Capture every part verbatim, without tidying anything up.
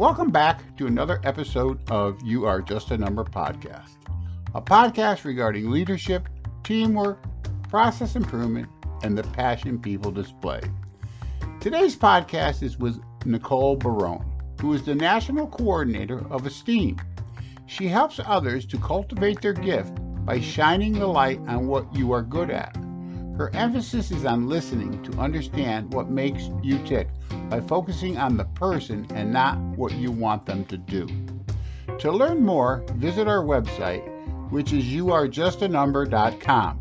Welcome back to another episode of You Are Just a Number podcast, a podcast regarding leadership, teamwork, process improvement, and the passion people display. Today's podcast is with Nicole Barone, who is the national coordinator of Esteem. She helps others to cultivate their gift by shining the light on what you are good at. Her emphasis is on listening to understand what makes you tick by focusing on the person and not what you want them to do. To learn more, visit our website, which is you are just a number dot com.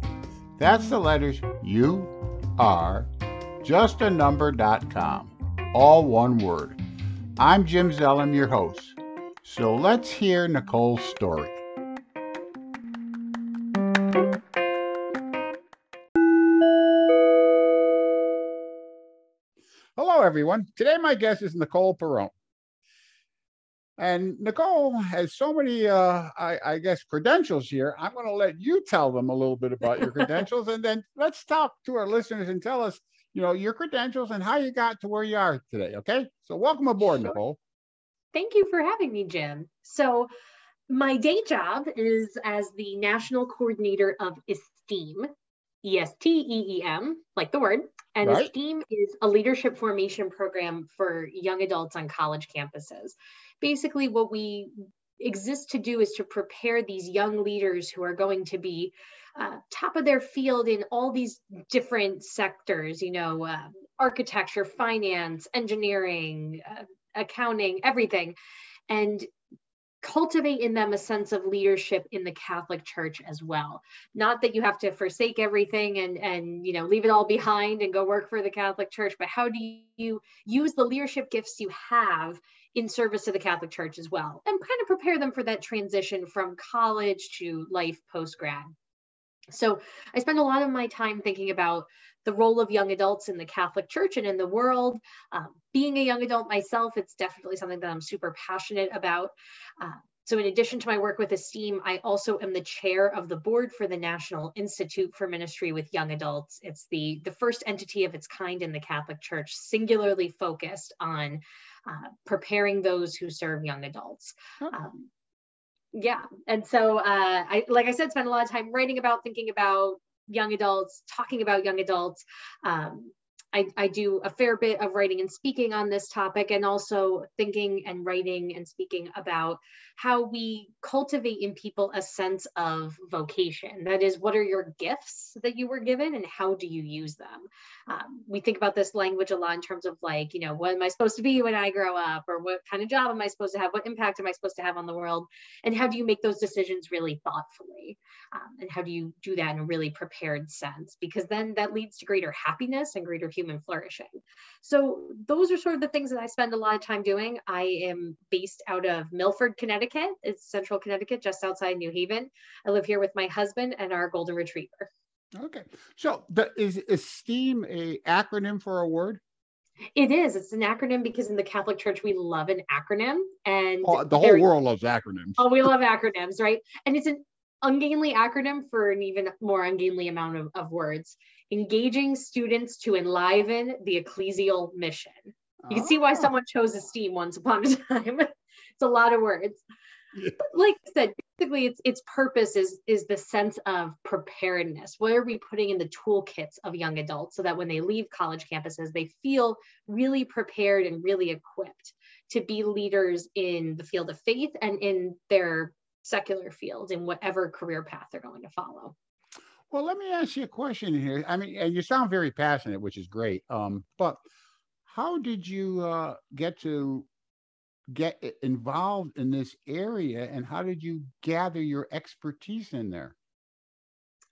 That's the letters you are just a number dot com, all one word. I'm Jim Zellum, your host. So let's hear Nicole's story. Hello, everyone. Today, my guest is Nicole Barone. And Nicole has so many, uh, I, I guess, credentials here. I'm going to let you tell them a little bit about your credentials. And then let's talk to our listeners and tell us, you know, your credentials and how you got to where you are today. Okay. So welcome aboard, sure. Nicole. Thank you for having me, Jim. So my day job is as the National Coordinator of Esteem, E S T E E M, like the word. And right. Esteem is a leadership formation program for young adults on college campuses. Basically, what we exist to do is to prepare these young leaders who are going to be uh, top of their field in all these different sectors, you know, uh, architecture, finance, engineering, uh, accounting, everything, and cultivate in them a sense of leadership in the Catholic Church as well. Not that you have to forsake everything and, and, you know, leave it all behind and go work for the Catholic Church, but how do you use the leadership gifts you have in service to the Catholic Church as well, and kind of prepare them for that transition from college to life post-grad. So I spend a lot of my time thinking about the role of young adults in the Catholic Church and in the world. Um, being a young adult myself, it's definitely something that I'm super passionate about. Uh, so in addition to my work with Esteem, I also am the chair of the board for the National Institute for Ministry with Young Adults. It's the, the first entity of its kind in the Catholic Church, singularly focused on uh, preparing those who serve young adults. Okay. Um, Yeah. And so, uh, I, like I said, spend a lot of time writing about, thinking about young adults, talking about young adults. Um, I, I do a fair bit of writing and speaking on this topic, and also thinking and writing and speaking about how we cultivate in people a sense of vocation. That is, what are your gifts that you were given and how do you use them? Um, we think about this language a lot in terms of like, you know, what am I supposed to be when I grow up, or what kind of job am I supposed to have? What impact am I supposed to have on the world? And how do you make those decisions really thoughtfully? Um, and how do you do that in a really prepared sense? Because then that leads to greater happiness and greater human flourishing. So those are sort of the things that I spend a lot of time doing. I am based out of Milford, Connecticut. It's central Connecticut, just outside New Haven. I live here with my husband and our golden retriever. Okay. So the, is Esteem a acronym for a word? It is. It's an acronym because in the Catholic Church, we love an acronym. And oh, the whole world loves acronyms. Oh, we love acronyms, right? And it's an ungainly acronym for an even more ungainly amount of, of words. Engaging students to enliven the ecclesial mission. You can oh. see why someone chose Esteem once upon a time. It's a lot of words. Yeah. But like I said, basically its its purpose is, is the sense of preparedness. What are we putting in the toolkits of young adults so that when they leave college campuses, they feel really prepared and really equipped to be leaders in the field of faith and in their secular field, in whatever career path they're going to follow. Well, let me ask you a question here. I mean, and you sound very passionate, which is great. Um, but how did you uh, get to get involved in this area, and how did you gather your expertise in there?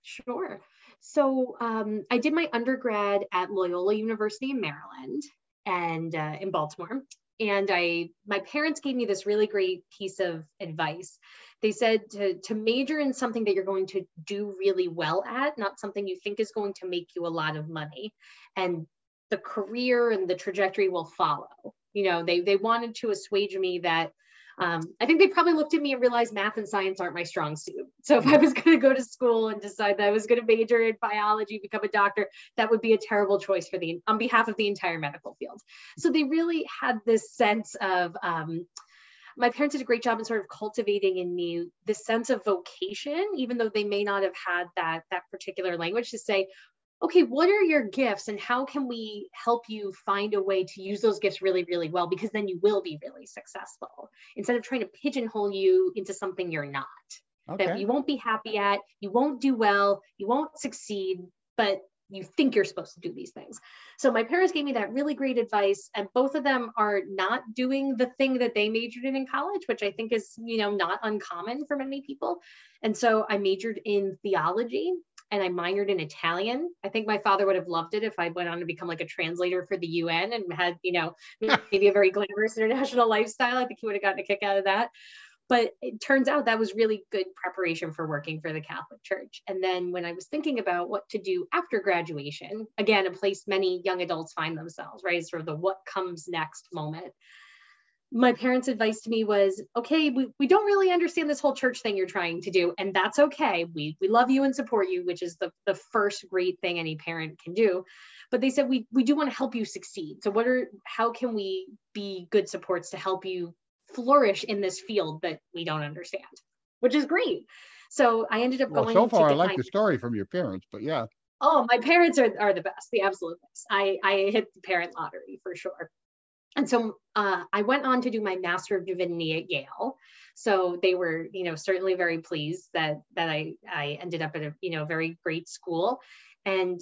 Sure. So um, I did my undergrad at Loyola University in Maryland and uh, in Baltimore. And I, my parents gave me this really great piece of advice. They said to, to major in something that you're going to do really well at, not something you think is going to make you a lot of money. And the career and the trajectory will follow. You know, they, they wanted to assuage me that Um, I think they probably looked at me and realized math and science aren't my strong suit. So if I was going to go to school and decide that I was going to major in biology, become a doctor, that would be a terrible choice for the, on behalf of the entire medical field. So they really had this sense of, um, my parents did a great job in sort of cultivating in me this sense of vocation, even though they may not have had that, that particular language, to say, okay, what are your gifts and how can we help you find a way to use those gifts really, really well, because then you will be really successful, instead of trying to pigeonhole you into something you're not, okay, that you won't be happy at, you won't do well, you won't succeed, but you think you're supposed to do these things. So my parents gave me that really great advice, and both of them are not doing the thing that they majored in in college, which I think is, you know, not uncommon for many people. And so I majored in theology and I minored in Italian. I think my father would have loved it if I went on to become like a translator for the U N and had, you know, maybe a very glamorous international lifestyle. I think he would have gotten a kick out of that. But it turns out that was really good preparation for working for the Catholic Church. And then when I was thinking about what to do after graduation, again, a place many young adults find themselves, right? Sort of the what comes next moment. My parents' advice to me was, okay, we, we don't really understand this whole church thing you're trying to do, and that's okay. We, we love you and support you, which is the, the first great thing any parent can do. But they said, we, we do want to help you succeed. So what are, how can we be good supports to help you flourish in this field that we don't understand, which is great. So I ended up well, going so far to I like my... the story from your parents, but yeah. Oh, my parents are, are the best, the absolute best. I, I hit the parent lottery for sure. And so uh, I went on to do my Master of Divinity at Yale. So they were, you know, certainly very pleased that that I, I ended up at a, you know, very great school. And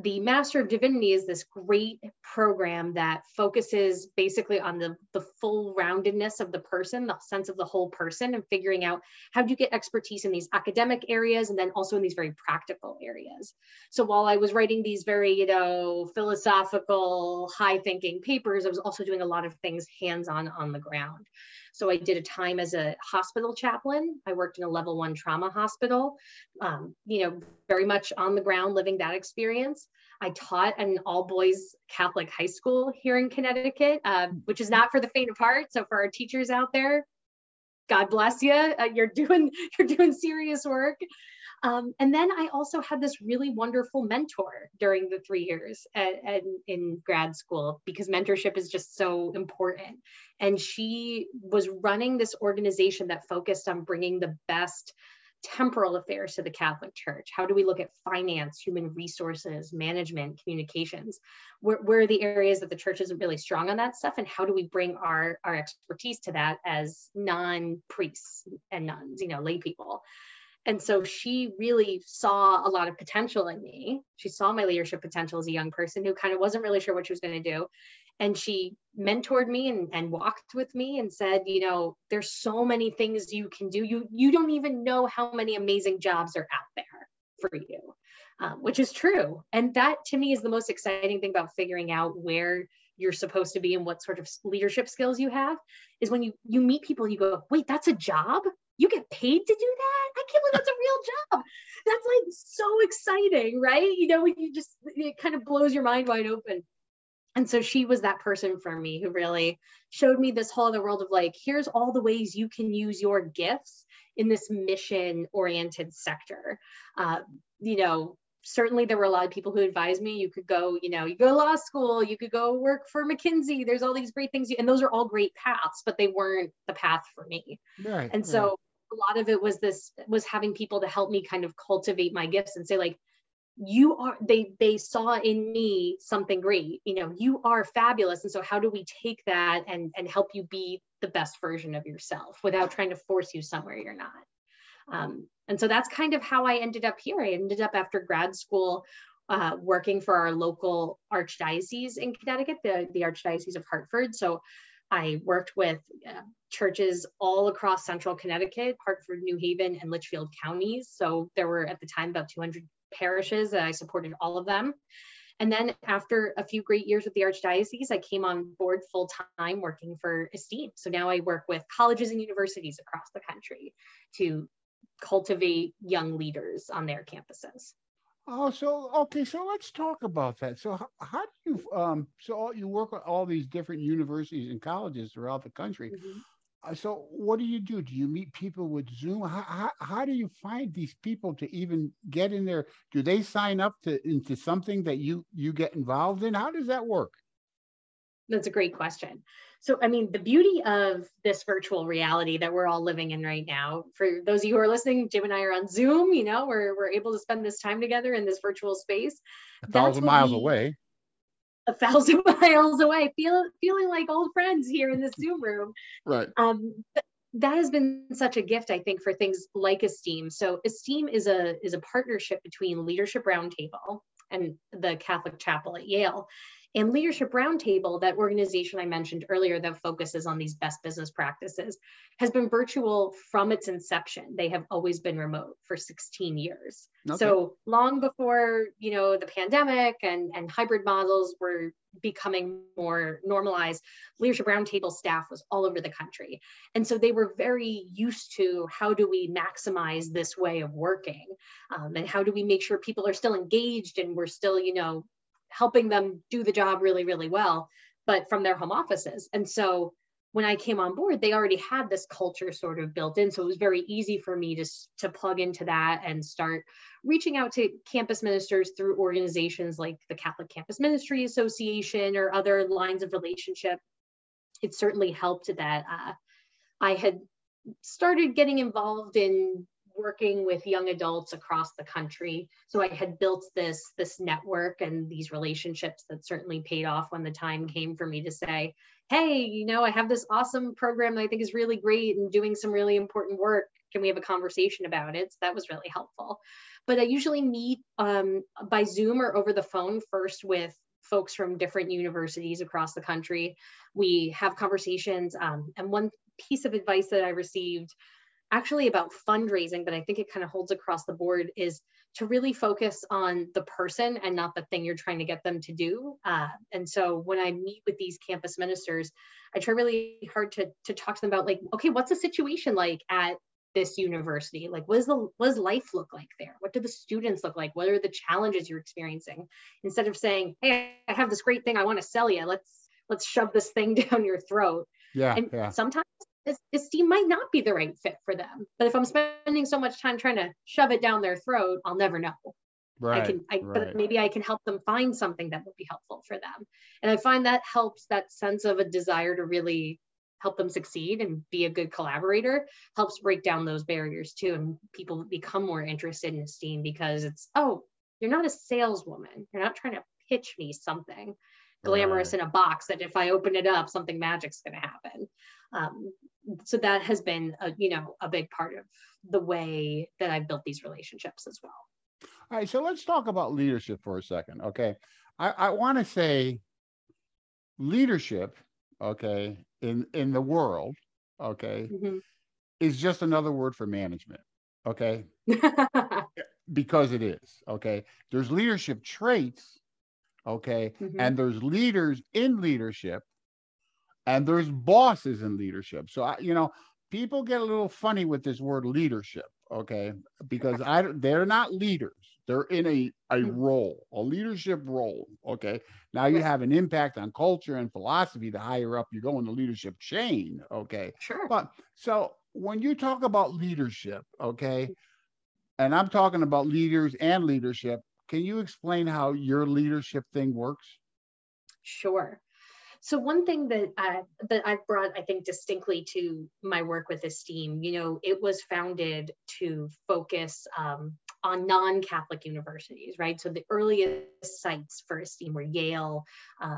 the Master of Divinity is this great program that focuses basically on the, the full roundedness of the person, the sense of the whole person, and figuring out how do you get expertise in these academic areas and then also in these very practical areas. So while I was writing these very, you know, philosophical, high thinking papers, I was also doing a lot of things hands-on on the ground. So I did a time as a hospital chaplain. I worked in a level one trauma hospital, um, you know, very much on the ground, living that experience. I taught at an all boys Catholic high school here in Connecticut, uh, which is not for the faint of heart. So for our teachers out there, God bless you. Uh, you're doing, you're doing serious work. Um, and then I also had this really wonderful mentor during the three years at, at, in grad school, because mentorship is just so important. And she was running this organization that focused on bringing the best temporal affairs to the Catholic Church. How do we look at finance, human resources, management, communications? Where, where are the areas that the church isn't really strong on that stuff? And how do we bring our, our expertise to that as non-priests and nuns, you know, lay people? And so she really saw a lot of potential in me. She saw my leadership potential as a young person who kind of wasn't really sure what she was going to do. And she mentored me and, and walked with me and said, you know, there's so many things you can do. You, you don't even know how many amazing jobs are out there for you, um, which is true. And that to me is the most exciting thing about figuring out where you're supposed to be and what sort of leadership skills you have, is when you, you meet people and you go, wait, that's a job? You get paid to do that? I can't believe that's a real job. That's like so exciting, right? You know, when you just, it kind of blows your mind wide open. And so she was that person for me who really showed me this whole other world of like, here's all the ways you can use your gifts in this mission-oriented sector. Uh, you know, certainly there were a lot of people who advised me, you could go, you know, you go to law school, you could go work for McKinsey. There's all these great things. You, and those are all great paths, but they weren't the path for me. Right, and so right. A lot of it was this, was having people to help me kind of cultivate my gifts and say like, you are, they, they saw in me something great, you know, you are fabulous. And so how do we take that and, and help you be the best version of yourself without trying to force you somewhere you're not? Um, and so that's kind of how I ended up here. I ended up after grad school uh, working for our local archdiocese in Connecticut, the, the Archdiocese of Hartford. So I worked with uh, churches all across central Connecticut, Hartford, New Haven, and Litchfield counties. So there were at the time about two hundred parishes, and I supported all of them. And then after a few great years with the Archdiocese, I came on board full time working for Esteem. So now I work with colleges and universities across the country to cultivate young leaders on their campuses. Oh, so, okay, so let's talk about that. So how, how do you, um, so all, you work with all these different universities and colleges throughout the country. Mm-hmm. So what do you do? Do you meet people with Zoom? How, how, how do you find these people to even get in there? Do they sign up to into something that you, you get involved in? How does that work? That's a great question. So, I mean, the beauty of this virtual reality that we're all living in right now, for those of you who are listening, Jim and I are on Zoom, you know, we're, we're able to spend this time together in this virtual space. A thousand miles we, away. A thousand miles away, feel, feeling like old friends here in this Zoom room. Right. Um, th- that has been such a gift, I think, for things like Esteem. So Esteem is a, is a partnership between Leadership Roundtable and the Catholic Chapel at Yale. And Leadership Roundtable, that organization I mentioned earlier that focuses on these best business practices, has been virtual from its inception. They have always been remote for sixteen years. Okay. So long before, you know, the pandemic and, and hybrid models were becoming more normalized, Leadership Roundtable staff was all over the country. And so they were very used to how do we maximize this way of working? Um, and how do we make sure people are still engaged and we're still, you know, helping them do the job really, really well, but from their home offices. And so when I came on board, they already had this culture sort of built in. So it was very easy for me to, to plug into that and start reaching out to campus ministers through organizations like the Catholic Campus Ministry Association or other lines of relationship. It certainly helped that uh, I had started getting involved in working with young adults across the country. So I had built this, this network and these relationships that certainly paid off when the time came for me to say, hey, you know, I have this awesome program that I think is really great and doing some really important work. Can we have a conversation about it? So that was really helpful. But I usually meet um, by Zoom or over the phone first with folks from different universities across the country. We have conversations. Um, and one piece of advice that I received actually about fundraising, but I think it kind of holds across the board, is to really focus on the person and not the thing you're trying to get them to do. Uh, and so when I meet with these campus ministers, I try really hard to, to talk to them about like, okay, what's the situation like at this university? Like, what, is the, what does life look like there? What do the students look like? What are the challenges you're experiencing? Instead of saying, hey, I have this great thing I want to sell you. Let's, let's shove this thing down your throat. Yeah, and yeah. sometimes Esteem might not be the right fit for them, but if I'm spending so much time trying to shove it down their throat, I'll never know. Right. I can, I, right. But maybe I can help them find something that would be helpful for them. And I find that helps, that sense of a desire to really help them succeed and be a good collaborator helps break down those barriers too. And people become more interested in Esteem because it's, oh, you're not a saleswoman. You're not trying to pitch me something glamorous right. in a box that if I open it up, something magic's going to happen. Um, so that has been, a, you know, a big part of the way that I've built these relationships as well. All right. So let's talk about leadership for a second. Okay. I, I want to say leadership, okay, in, in the world, okay, mm-hmm. is just another word for management. Okay. Because it is. Okay. There's leadership traits. Okay. Mm-hmm. And there's leaders in leadership. And there's bosses in leadership. So, I, you know, people get a little funny with this word leadership, okay? Because I, they're not leaders. They're in a, a role, a leadership role, okay? Now you have an impact on culture and philosophy the higher up you go in the leadership chain, okay? Sure. But so when you talk about leadership, okay, and I'm talking about leaders and leadership, can you explain how your leadership thing works? Sure. So one thing that uh, that I've brought, I think, distinctly to my work with Esteem, you know, it was founded to focus um, on non-Catholic universities, right? So the earliest sites for Esteem were Yale, uh,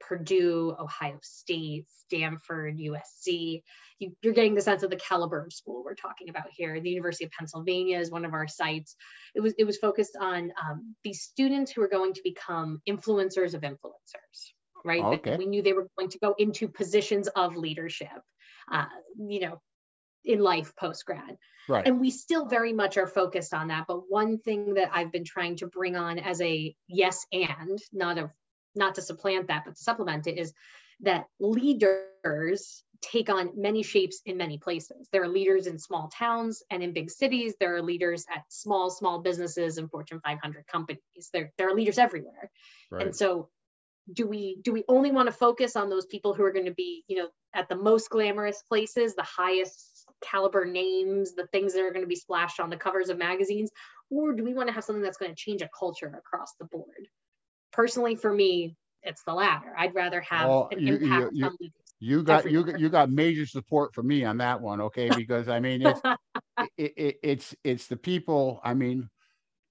Purdue, Ohio State, Stanford, U S C. You, you're getting the sense of the caliber of school we're talking about here. The University of Pennsylvania is one of our sites. It was, it was focused on um, these students who are going to become influencers of influencers. Right. Okay. We knew they were going to go into positions of leadership, uh, you know, in life post-grad. Right. And we still very much are focused on that. But one thing that I've been trying to bring on as a yes and, not a not to supplant that, but to supplement it, is that leaders take on many shapes in many places. There are leaders in small towns and in big cities. There are leaders at small, small businesses and Fortune five hundred companies. There, there are leaders everywhere. Right. And so do we do we only want to focus on those people who are going to be, you know, at the most glamorous places, the highest caliber names, the things that are going to be splashed on the covers of magazines? Or do we want to have something that's going to change a culture across the board? Personally, for me, it's the latter. I'd rather have well, an you, impact you, you, on the You got you you got major support from me on that one, okay? Because I mean, it's it, it, it's it's the people. I mean,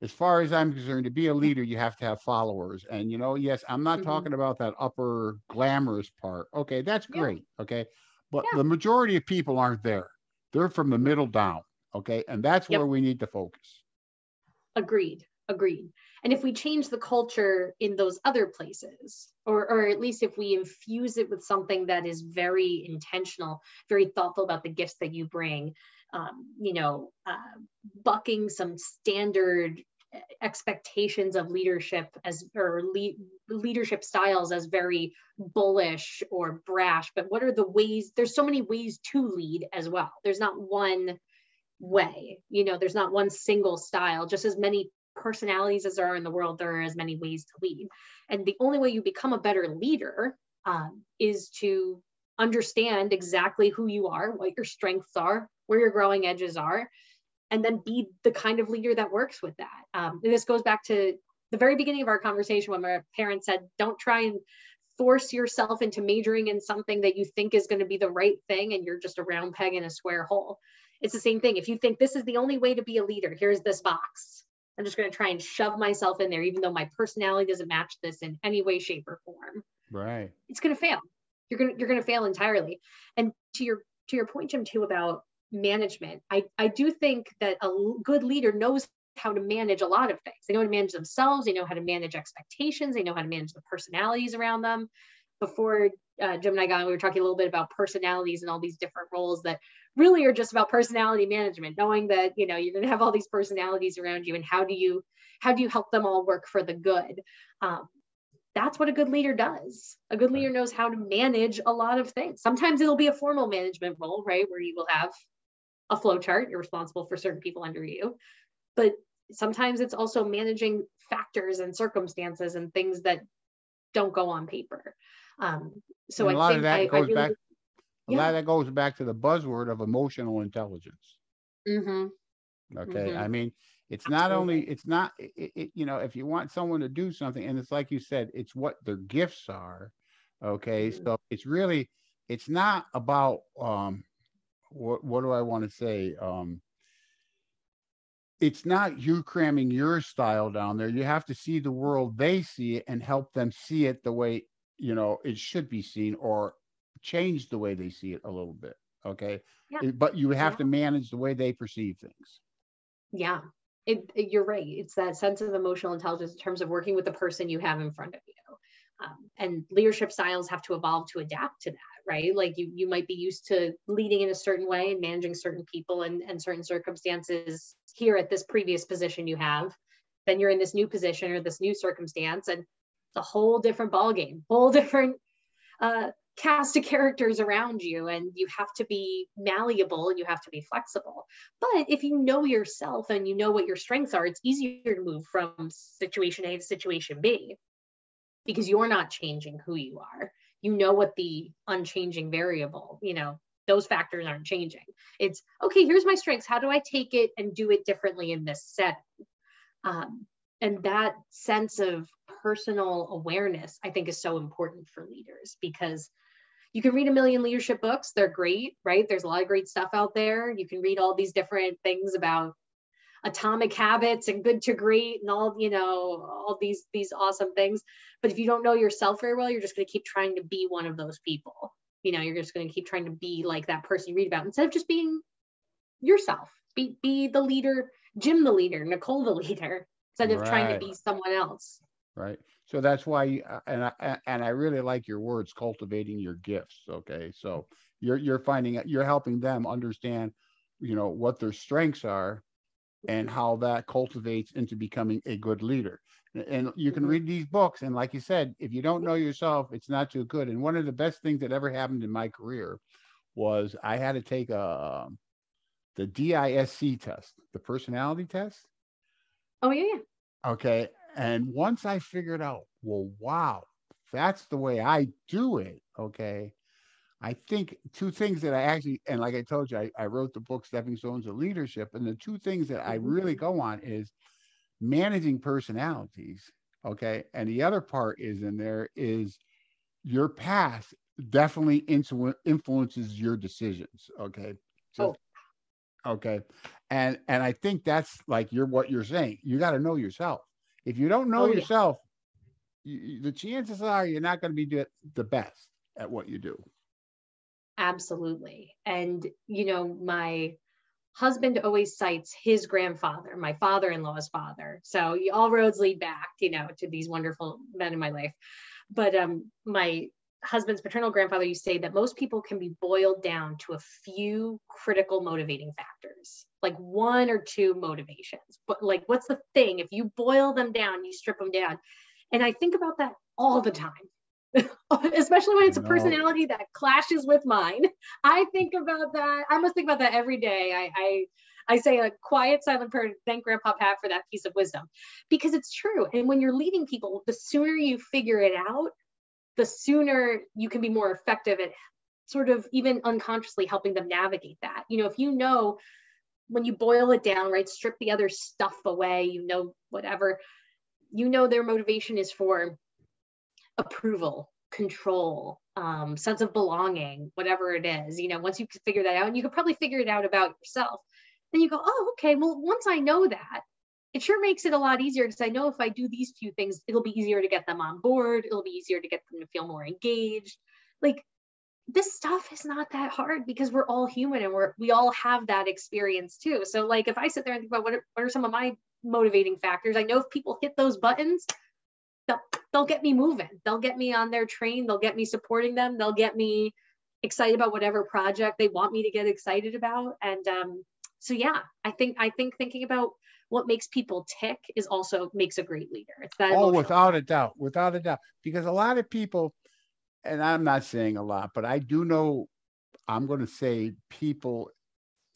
as far as I'm concerned, to be a leader, you have to have followers. And you know, yes, I'm not mm-hmm. talking about that upper glamorous part. Okay, that's great. Yeah. Okay, but yeah. the majority of people aren't there. They're from the middle down. Okay, and that's yep. where we need to focus. Agreed. Agreed. And if we change the culture in those other places, or, or at least if we infuse it with something that is very intentional, very thoughtful about the gifts that you bring, um, you know, uh, bucking some standard expectations of leadership as or le leadership styles as very bullish or brash. But what are the ways? There's so many ways to lead as well. There's not one way, you know, there's not one single style, just as many personalities as there are in the world, there are as many ways to lead. And the only way you become a better leader um, is to understand exactly who you are, what your strengths are, where your growing edges are, and then be the kind of leader that works with that. Um, and this goes back to the very beginning of our conversation when my parents said, don't try and force yourself into majoring in something that you think is going to be the right thing and you're just a round peg in a square hole. It's the same thing. If you think this is the only way to be a leader, here's this box. I'm just going to try and shove myself in there, even though my personality doesn't match this in any way, shape, or form. Right. It's going to fail. You're going to, you're going to fail entirely. And to your, to your point, Jim, too, about management, I, I do think that a good leader knows how to manage a lot of things. They know how to manage themselves. They know how to manage expectations. They know how to manage the personalities around them. Before uh, Jim and I got on, we were talking a little bit about personalities and all these different roles that really are just about personality management, knowing that, you know, you're going to have all these personalities around you, and how do you, how do you help them all work for the good? Um, that's what a good leader does. A good leader knows how to manage a lot of things. Sometimes it'll be a formal management role, right? Where you will have a flow chart. You're responsible for certain people under you, but sometimes it's also managing factors and circumstances and things that don't go on paper. Um, so I a lot think of that I, goes I really, back. A yeah. lot of that goes back to the buzzword of emotional intelligence. Mm-hmm. Okay, mm-hmm. I mean, it's Absolutely. not only it's not it, it, you know, if you want someone to do something, and it's like you said, it's what their gifts are. Okay, mm-hmm. so it's really it's not about um, what what do I want to say? Um, it's not you cramming your style down there. You have to see the world they see it and help them see it the way, you know, it should be seen, or change the way they see it a little bit. Okay. Yeah. It, but you have yeah. to manage the way they perceive things. Yeah, it, it, you're right. It's that sense of emotional intelligence in terms of working with the person you have in front of you. Um, and leadership styles have to evolve to adapt to that, right? Like you, you might be used to leading in a certain way and managing certain people and, and certain circumstances here at this previous position you have, then you're in this new position or this new circumstance. And a whole different ballgame, whole different uh, cast of characters around you, and you have to be malleable and you have to be flexible. But if you know yourself and you know what your strengths are, it's easier to move from situation A to situation B because you're not changing who you are. You know what the unchanging variable, you know, those factors aren't changing. It's, okay, here's my strengths. How do I take it and do it differently in this setting? Um, and that sense of personal awareness, I think, is so important for leaders, because you can read a million leadership books. They're great, right? There's a lot of great stuff out there. You can read all these different things about atomic habits and good to great and all, you know, all these, these awesome things. But if you don't know yourself very well, you're just going to keep trying to be one of those people. You know, you're just going to keep trying to be like that person you read about instead of just being yourself. Be, be the leader, Jim the leader, Nicole the leader, instead of right. trying to be someone else. Right. So that's why, and I, and I really like your words, cultivating your gifts. Okay. So you're, you're finding you're helping them understand, you know, what their strengths are and how that cultivates into becoming a good leader. And you can read these books. And like you said, if you don't know yourself, it's not too good. And one of the best things that ever happened in my career was I had to take a, the D I S C test, the personality test. Oh yeah. yeah. Okay. And once I figured out, well, wow, that's the way I do it, okay? I think two things that I actually, and like I told you, I, I wrote the book, Stepping Stones of Leadership. And the two things that I really go on is managing personalities, okay? And the other part is in there is your past definitely influ- influences your decisions, okay? So, oh. okay. And, and I think that's like you're, what you're saying. You got to know yourself. If you don't know oh, yourself, yeah. you, the chances are you're not going to be the best at what you do. Absolutely. And, you know, my husband always cites his grandfather, my father-in-law's father. So all roads lead back, you know, to these wonderful men in my life. But um, my husband's paternal grandfather used to say that most people can be boiled down to a few critical motivating factors, like one or two motivations. But like, what's the thing? If you boil them down, you strip them down. And I think about that all the time. Especially when it's a personality that clashes with mine. I think about that. I must think about that every day. I I, I say a quiet, silent prayer. Thank Grandpa Pat for that piece of wisdom, because it's true. And when you're leading people, the sooner you figure it out, the sooner you can be more effective at sort of even unconsciously helping them navigate that. You know, if you know, when you boil it down, right, strip the other stuff away, you know, whatever, you know, their motivation is for approval, control, um, sense of belonging, whatever it is. You know, once you can figure that out, and you could probably figure it out about yourself, then you go, oh, okay, well, once I know that, it sure makes it a lot easier, because I know if I do these few things, it'll be easier to get them on board. It'll be easier to get them to feel more engaged. Like, this stuff is not that hard, because we're all human, and we're, we all have that experience too. So like, if I sit there and think about what are, what are some of my motivating factors, I know if people hit those buttons, They'll, they'll get me moving. They'll get me on their train. They'll get me supporting them. They'll get me excited about whatever project they want me to get excited about. And um, so, yeah, I think I think thinking about what makes people tick is also makes a great leader. It's that. Oh, without a doubt, without a doubt, because a lot of people, and I'm not saying a lot, but I do know, I'm going to say people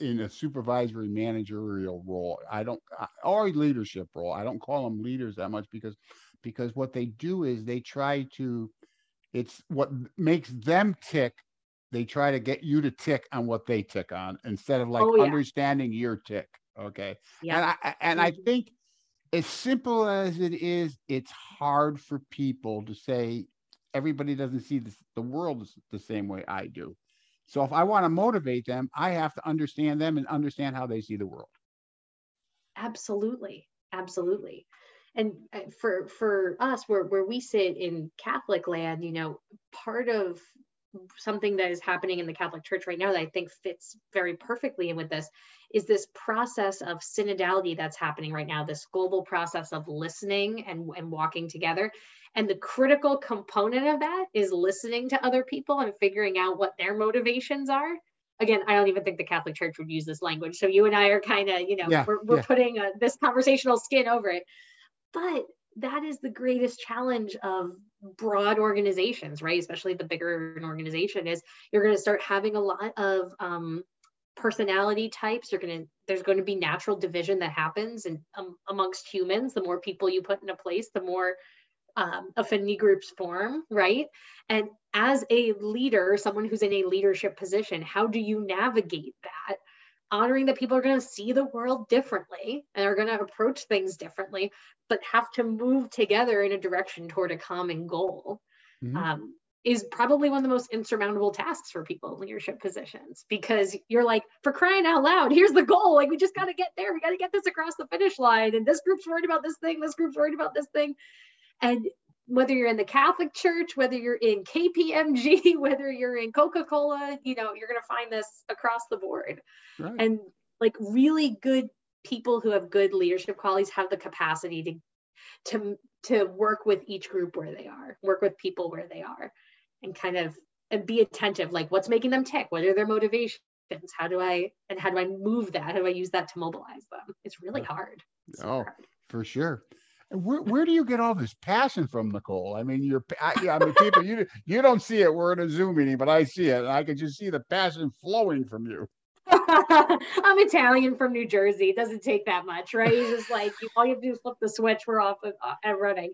in a supervisory managerial role. I don't, or leadership role. I don't call them leaders that much, because. Because what they do is they try to, it's what makes them tick. They try to get you to tick on what they tick on, instead of like oh, yeah. understanding your tick. Okay. Yeah. And I, and I think as simple as it is, it's hard for people to say, everybody doesn't see this, the world is the same way I do. So if I want to motivate them, I have to understand them and understand how they see the world. Absolutely. Absolutely. And for for us, where, where we sit in Catholic land, you know, part of something that is happening in the Catholic Church right now that I think fits very perfectly in with this is this process of synodality that's happening right now, this global process of listening and, and walking together. And the critical component of that is listening to other people and figuring out what their motivations are. Again, I don't even think the Catholic Church would use this language. So you and I are kind of, you know, yeah, we're, we're yeah. putting a, this conversational skin over it. But that is the greatest challenge of broad organizations, right? Especially the bigger an organization is, you're going to start having a lot of um, personality types. You're going to, there's going to be natural division that happens and um, amongst humans. The more people you put in a place, the more um, affinity groups form, right? And as a leader, someone who's in a leadership position, how do you navigate that? Honoring that people are going to see the world differently and are going to approach things differently, but have to move together in a direction toward a common goal, mm-hmm. um, is probably one of the most insurmountable tasks for people in leadership positions, because you're like, for crying out loud, here's the goal. Like, we just got to get there. We got to get this across the finish line. And this group's worried about this thing. This group's worried about this thing. And whether you're in the Catholic Church, whether you're in K P M G, whether you're in Coca-Cola, you know, you're going to find this across the board. Right. And like, really good people who have good leadership qualities have the capacity to to to work with each group where they are, work with people where they are, and kind of and be attentive, like what's making them tick, what are their motivations, how do I, and how do I move that? How do I use that to mobilize them? It's really hard. It's oh, hard. For sure. Where, where do you get all this passion from, Nicole? I mean, you're, I, I mean, people, you you don't see it. We're in a Zoom meeting, but I see it. And I can just see the passion flowing from you. I'm Italian from New Jersey. It doesn't take that much, right? It's just like, you, all you have to do is flip the switch. We're off and, uh, and running.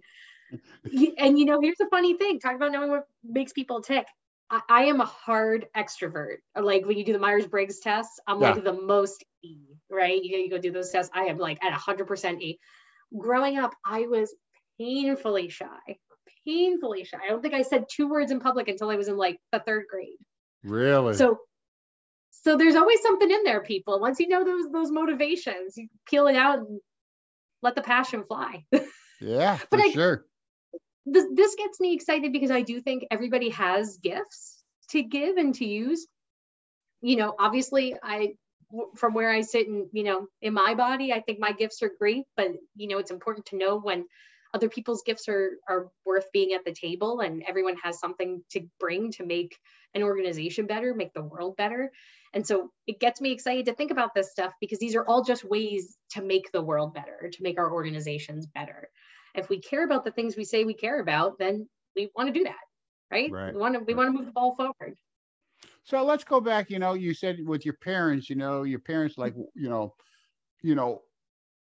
And you know, here's a funny thing, talk about knowing what makes people tick. I, I am a hard extrovert. Like when you do the Myers Briggs tests, I'm yeah. like the most E, right? You, you go do those tests. I am like at one hundred percent E. Growing up, I was painfully shy, painfully shy. I don't think I said two words in public until I was in like the third grade. Really? So, so there's always something in there, people. Once you know those, those motivations, you peel it out and let the passion fly. Yeah, but for I, sure. This, this gets me excited because I do think everybody has gifts to give and to use. You know, obviously I, from where I sit and, you know, in my body, I think my gifts are great, but you know, it's important to know when other people's gifts are, are worth being at the table, and everyone has something to bring to make an organization better, make the world better. And so it gets me excited to think about this stuff, because these are all just ways to make the world better, to make our organizations better. If we care about the things we say we care about, then we want to do that, right? Right. We want to, we want to move the ball forward. So let's go back. You know, you said with your parents, you know, your parents, like, you know, you know,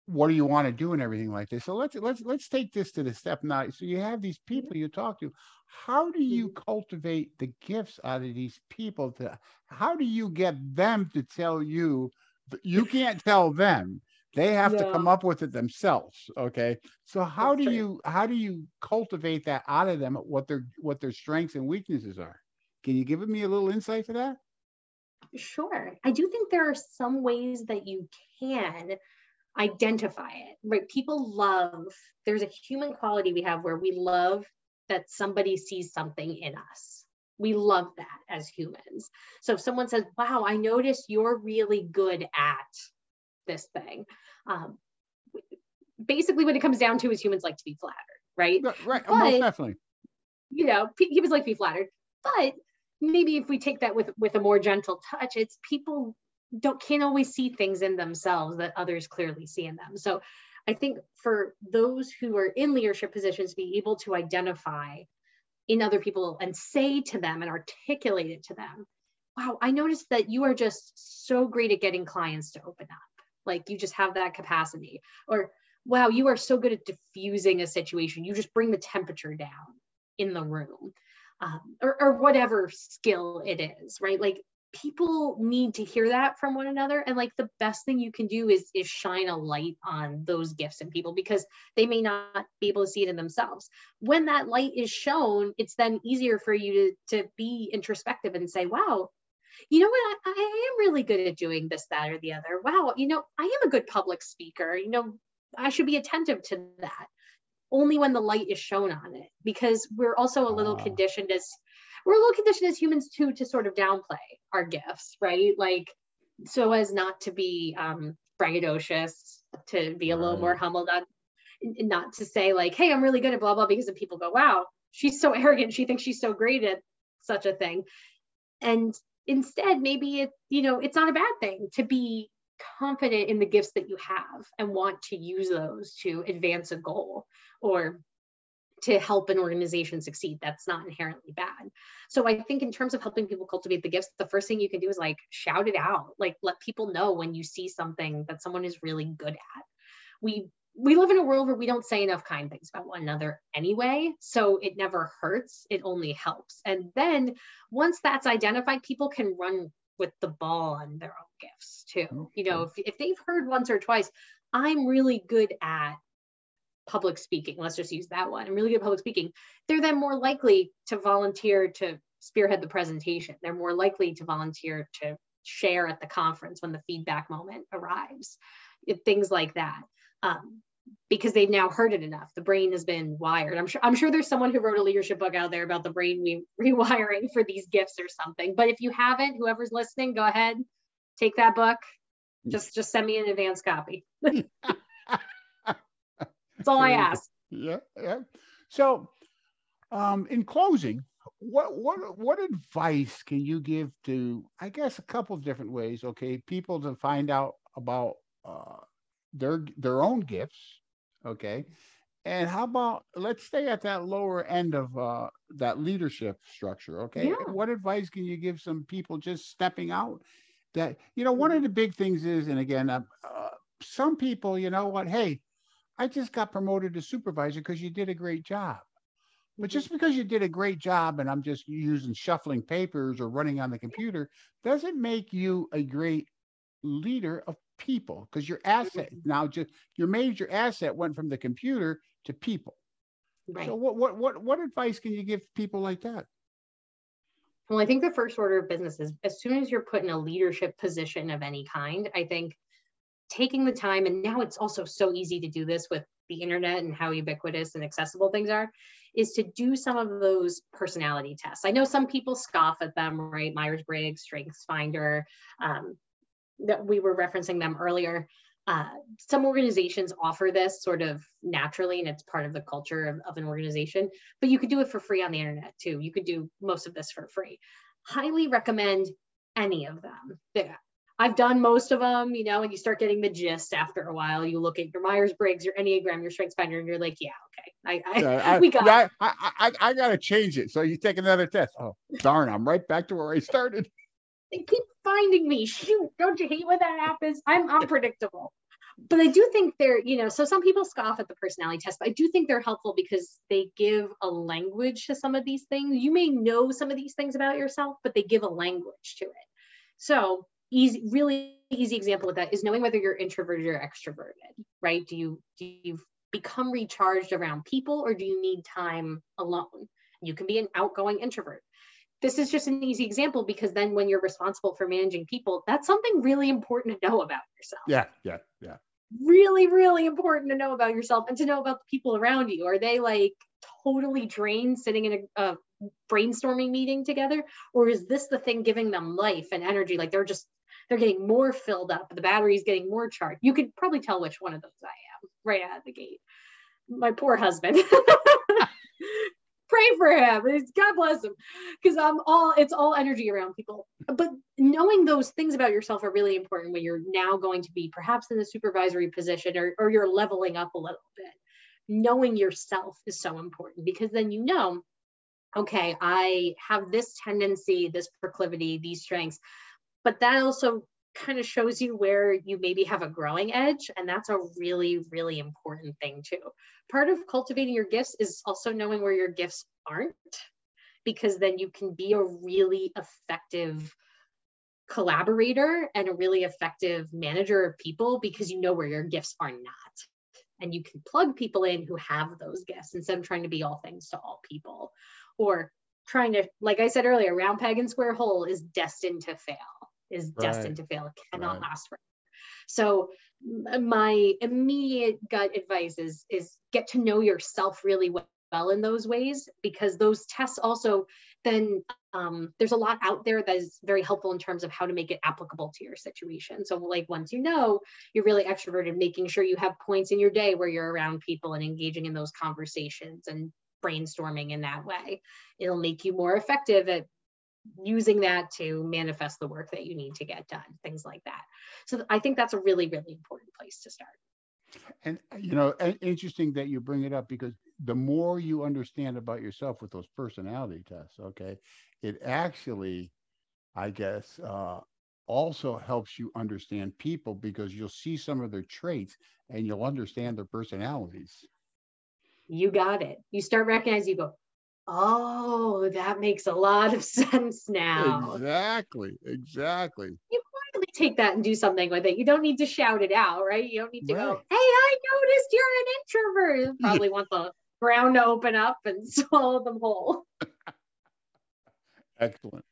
what do you want to do and everything like this. So let's, let's, let's take this to the step now. So you have these people you talk to. How do you cultivate the gifts out of these people? To, how do you get them to tell you? You can't tell them. They have yeah. to come up with it themselves. Okay. So how That's do true. you, how do you cultivate that out of them, what their, what their strengths and weaknesses are? Can you give me a little insight to that? Sure. I do think there are some ways that you can identify it, right? People love, there's a human quality we have where we love that somebody sees something in us. We love that as humans. So if someone says, wow, I noticed you're really good at this thing. Um, basically what it comes down to is humans like to be flattered, right? Right, right. But, most definitely. You know, humans like to be flattered, but maybe if we take that with, with a more gentle touch, it's people don't, can't always see things in themselves that others clearly see in them. So I think for those who are in leadership positions, be able to identify in other people and say to them and articulate it to them, wow, I noticed that you are just so great at getting clients to open up. Like you just have that capacity. Or, wow, you are so good at diffusing a situation. You just bring the temperature down in the room, um, or, or whatever skill it is, right? Like people need to hear that from one another. And like the best thing you can do is, is shine a light on those gifts in people, because they may not be able to see it in themselves. When that light is shown, it's then easier for you to, to be introspective and say, wow, you know what, I, I am really good at doing this, that, or the other. Wow, you know, I am a good public speaker. You know, I should be attentive to that. Only when the light is shown on it, because we're also a little wow. conditioned as, we're a little conditioned as humans too, to sort of downplay our gifts, right? Like, so as not to be um, braggadocious, to be a right. little more humble, not, not to say like, hey, I'm really good at blah, blah, because then people go, wow, she's so arrogant. She thinks she's so great at such a thing. And instead, maybe it, you know, it's not a bad thing to be confident in the gifts that you have and want to use those to advance a goal or to help an organization succeed. That's not inherently bad. So I think in terms of helping people cultivate the gifts, the first thing you can do is like shout it out, like let people know when you see something that someone is really good at. We we live in a world where we don't say enough kind things about one another anyway. So it never hurts. It only helps. And then once that's identified, people can run with the ball on their own gifts too. Okay. You know, if, if they've heard once or twice, I'm really good at public speaking. Let's just use that one. I'm really good at public speaking. They're then more likely to volunteer to spearhead the presentation. They're more likely to volunteer to share at the conference when the feedback moment arrives, things like that. Um, because they've now heard it enough. The brain has been wired. I'm sure, I'm sure there's someone who wrote a leadership book out there about the brain re rewiring for these gifts or something. But if you haven't, whoever's listening, go ahead, take that book. Just, just send me an advance copy. That's all I ask. Yeah, yeah. So um, in closing, what, what, what advice can you give to, I guess, a couple of different ways, okay, people to find out about uh, their their own gifts, okay, and how about let's stay at that lower end of uh that leadership structure, okay? Yeah. What advice can you give some people just stepping out? That, you know, one of the big things is, and again, uh, uh, some people, you know what, hey, I just got promoted to supervisor because you did a great job. But just because you did a great job and I'm just using shuffling papers or running on the computer doesn't make you a great leader of people, because your asset now, just your major asset went from the computer to people. Right. So what, what, what, what advice can you give people like that? Well, I think the first order of business is, as soon as you're put in a leadership position of any kind, I think taking the time, and now it's also so easy to do this with the internet and how ubiquitous and accessible things are, is to do some of those personality tests. I know some people scoff at them, right? Myers Briggs, Strengths Finder, um, that we were referencing them earlier. Uh, some organizations offer this sort of naturally, and it's part of the culture of, of an organization, but you could do it for free on the internet too. You could do most of this for free. Highly recommend any of them. Yeah. I've done most of them, you know, and you start getting the gist after a while. You look at your Myers-Briggs, your Enneagram, your Strengths Finder, and you're like, yeah, okay, I, I, uh, we got I, it. I, I, I got to change it. So you take another test. Oh, darn, I'm right back to where I started. They keep finding me. Shoot, don't you hate when that happens? I'm unpredictable. But I do think they're, you know, so some people scoff at the personality test, but I do think they're helpful because they give a language to some of these things. You may know some of these things about yourself, but they give a language to it. So easy, really easy example of that is knowing whether you're introverted or extroverted, right? Do you do you become recharged around people, or do you need time alone? You can be an outgoing introvert. This is just an easy example because then when you're responsible for managing people, that's something really important to know about yourself. Yeah, yeah, yeah. Really, really important to know about yourself and to know about the people around you. Are they like totally drained sitting in a, a brainstorming meeting together? Or is this the thing giving them life and energy? Like they're just They're getting more filled up. The battery's getting more charged. You could probably tell which one of those I am right out of the gate. My poor husband. Pray for him. It's, God bless him. Because I'm all, it's all energy around people. But knowing those things about yourself are really important when you're now going to be perhaps in a supervisory position or, or you're leveling up a little bit. Knowing yourself is so important because then you know, okay, I have this tendency, this proclivity, these strengths. But that also kind of shows you where you maybe have a growing edge. And that's a really, really important thing too. Part of cultivating your gifts is also knowing where your gifts aren't, because then you can be a really effective collaborator and a really effective manager of people because you know where your gifts are not. And you can plug people in who have those gifts instead of trying to be all things to all people, or trying to, like I said earlier, round peg and square hole is destined to fail, is right. destined to fail, it cannot right. last forever. So my immediate gut advice is, is get to know yourself really well in those ways, because those tests also then, um, there's a lot out there that is very helpful in terms of how to make it applicable to your situation. So like once you know you're really extroverted, making sure you have points in your day where you're around people and engaging in those conversations and brainstorming in that way. It'll make you more effective at using that to manifest the work that you need to get done, things like that. So I think that's a really, really important place to start. And, you know, interesting that you bring it up, because the more you understand about yourself with those personality tests, okay, it actually, I guess, uh, also helps you understand people, because you'll see some of their traits and you'll understand their personalities. You got it. You start recognizing, you go, oh, that makes a lot of sense now. Exactly. Exactly. You finally take that and do something with it. You don't need to shout it out, right? You don't need to right. go, hey, I noticed you're an introvert. You probably want the ground to open up and swallow them whole. Excellent.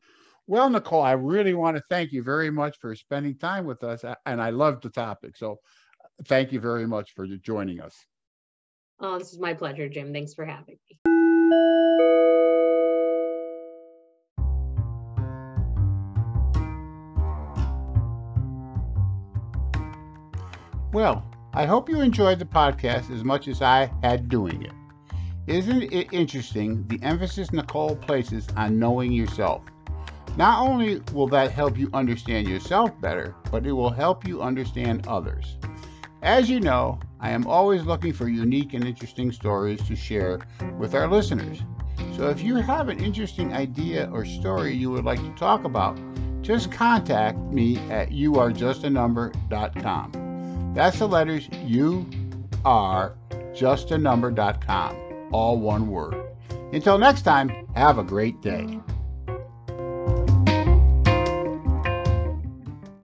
Well, Nicole, I really want to thank you very much for spending time with us. And I love the topic. So thank you very much for joining us. Oh, this is my pleasure, Jim. Thanks for having me. Well, I hope you enjoyed the podcast as much as I had doing it. Isn't it interesting the emphasis Nicole places on knowing yourself? Not only will that help you understand yourself better, but it will help you understand others. As you know, I am always looking for unique and interesting stories to share with our listeners. So if you have an interesting idea or story you would like to talk about, just contact me at you are just a number dot com. That's the letters U you are just a number dot com. All one word. Until next time, have a great day.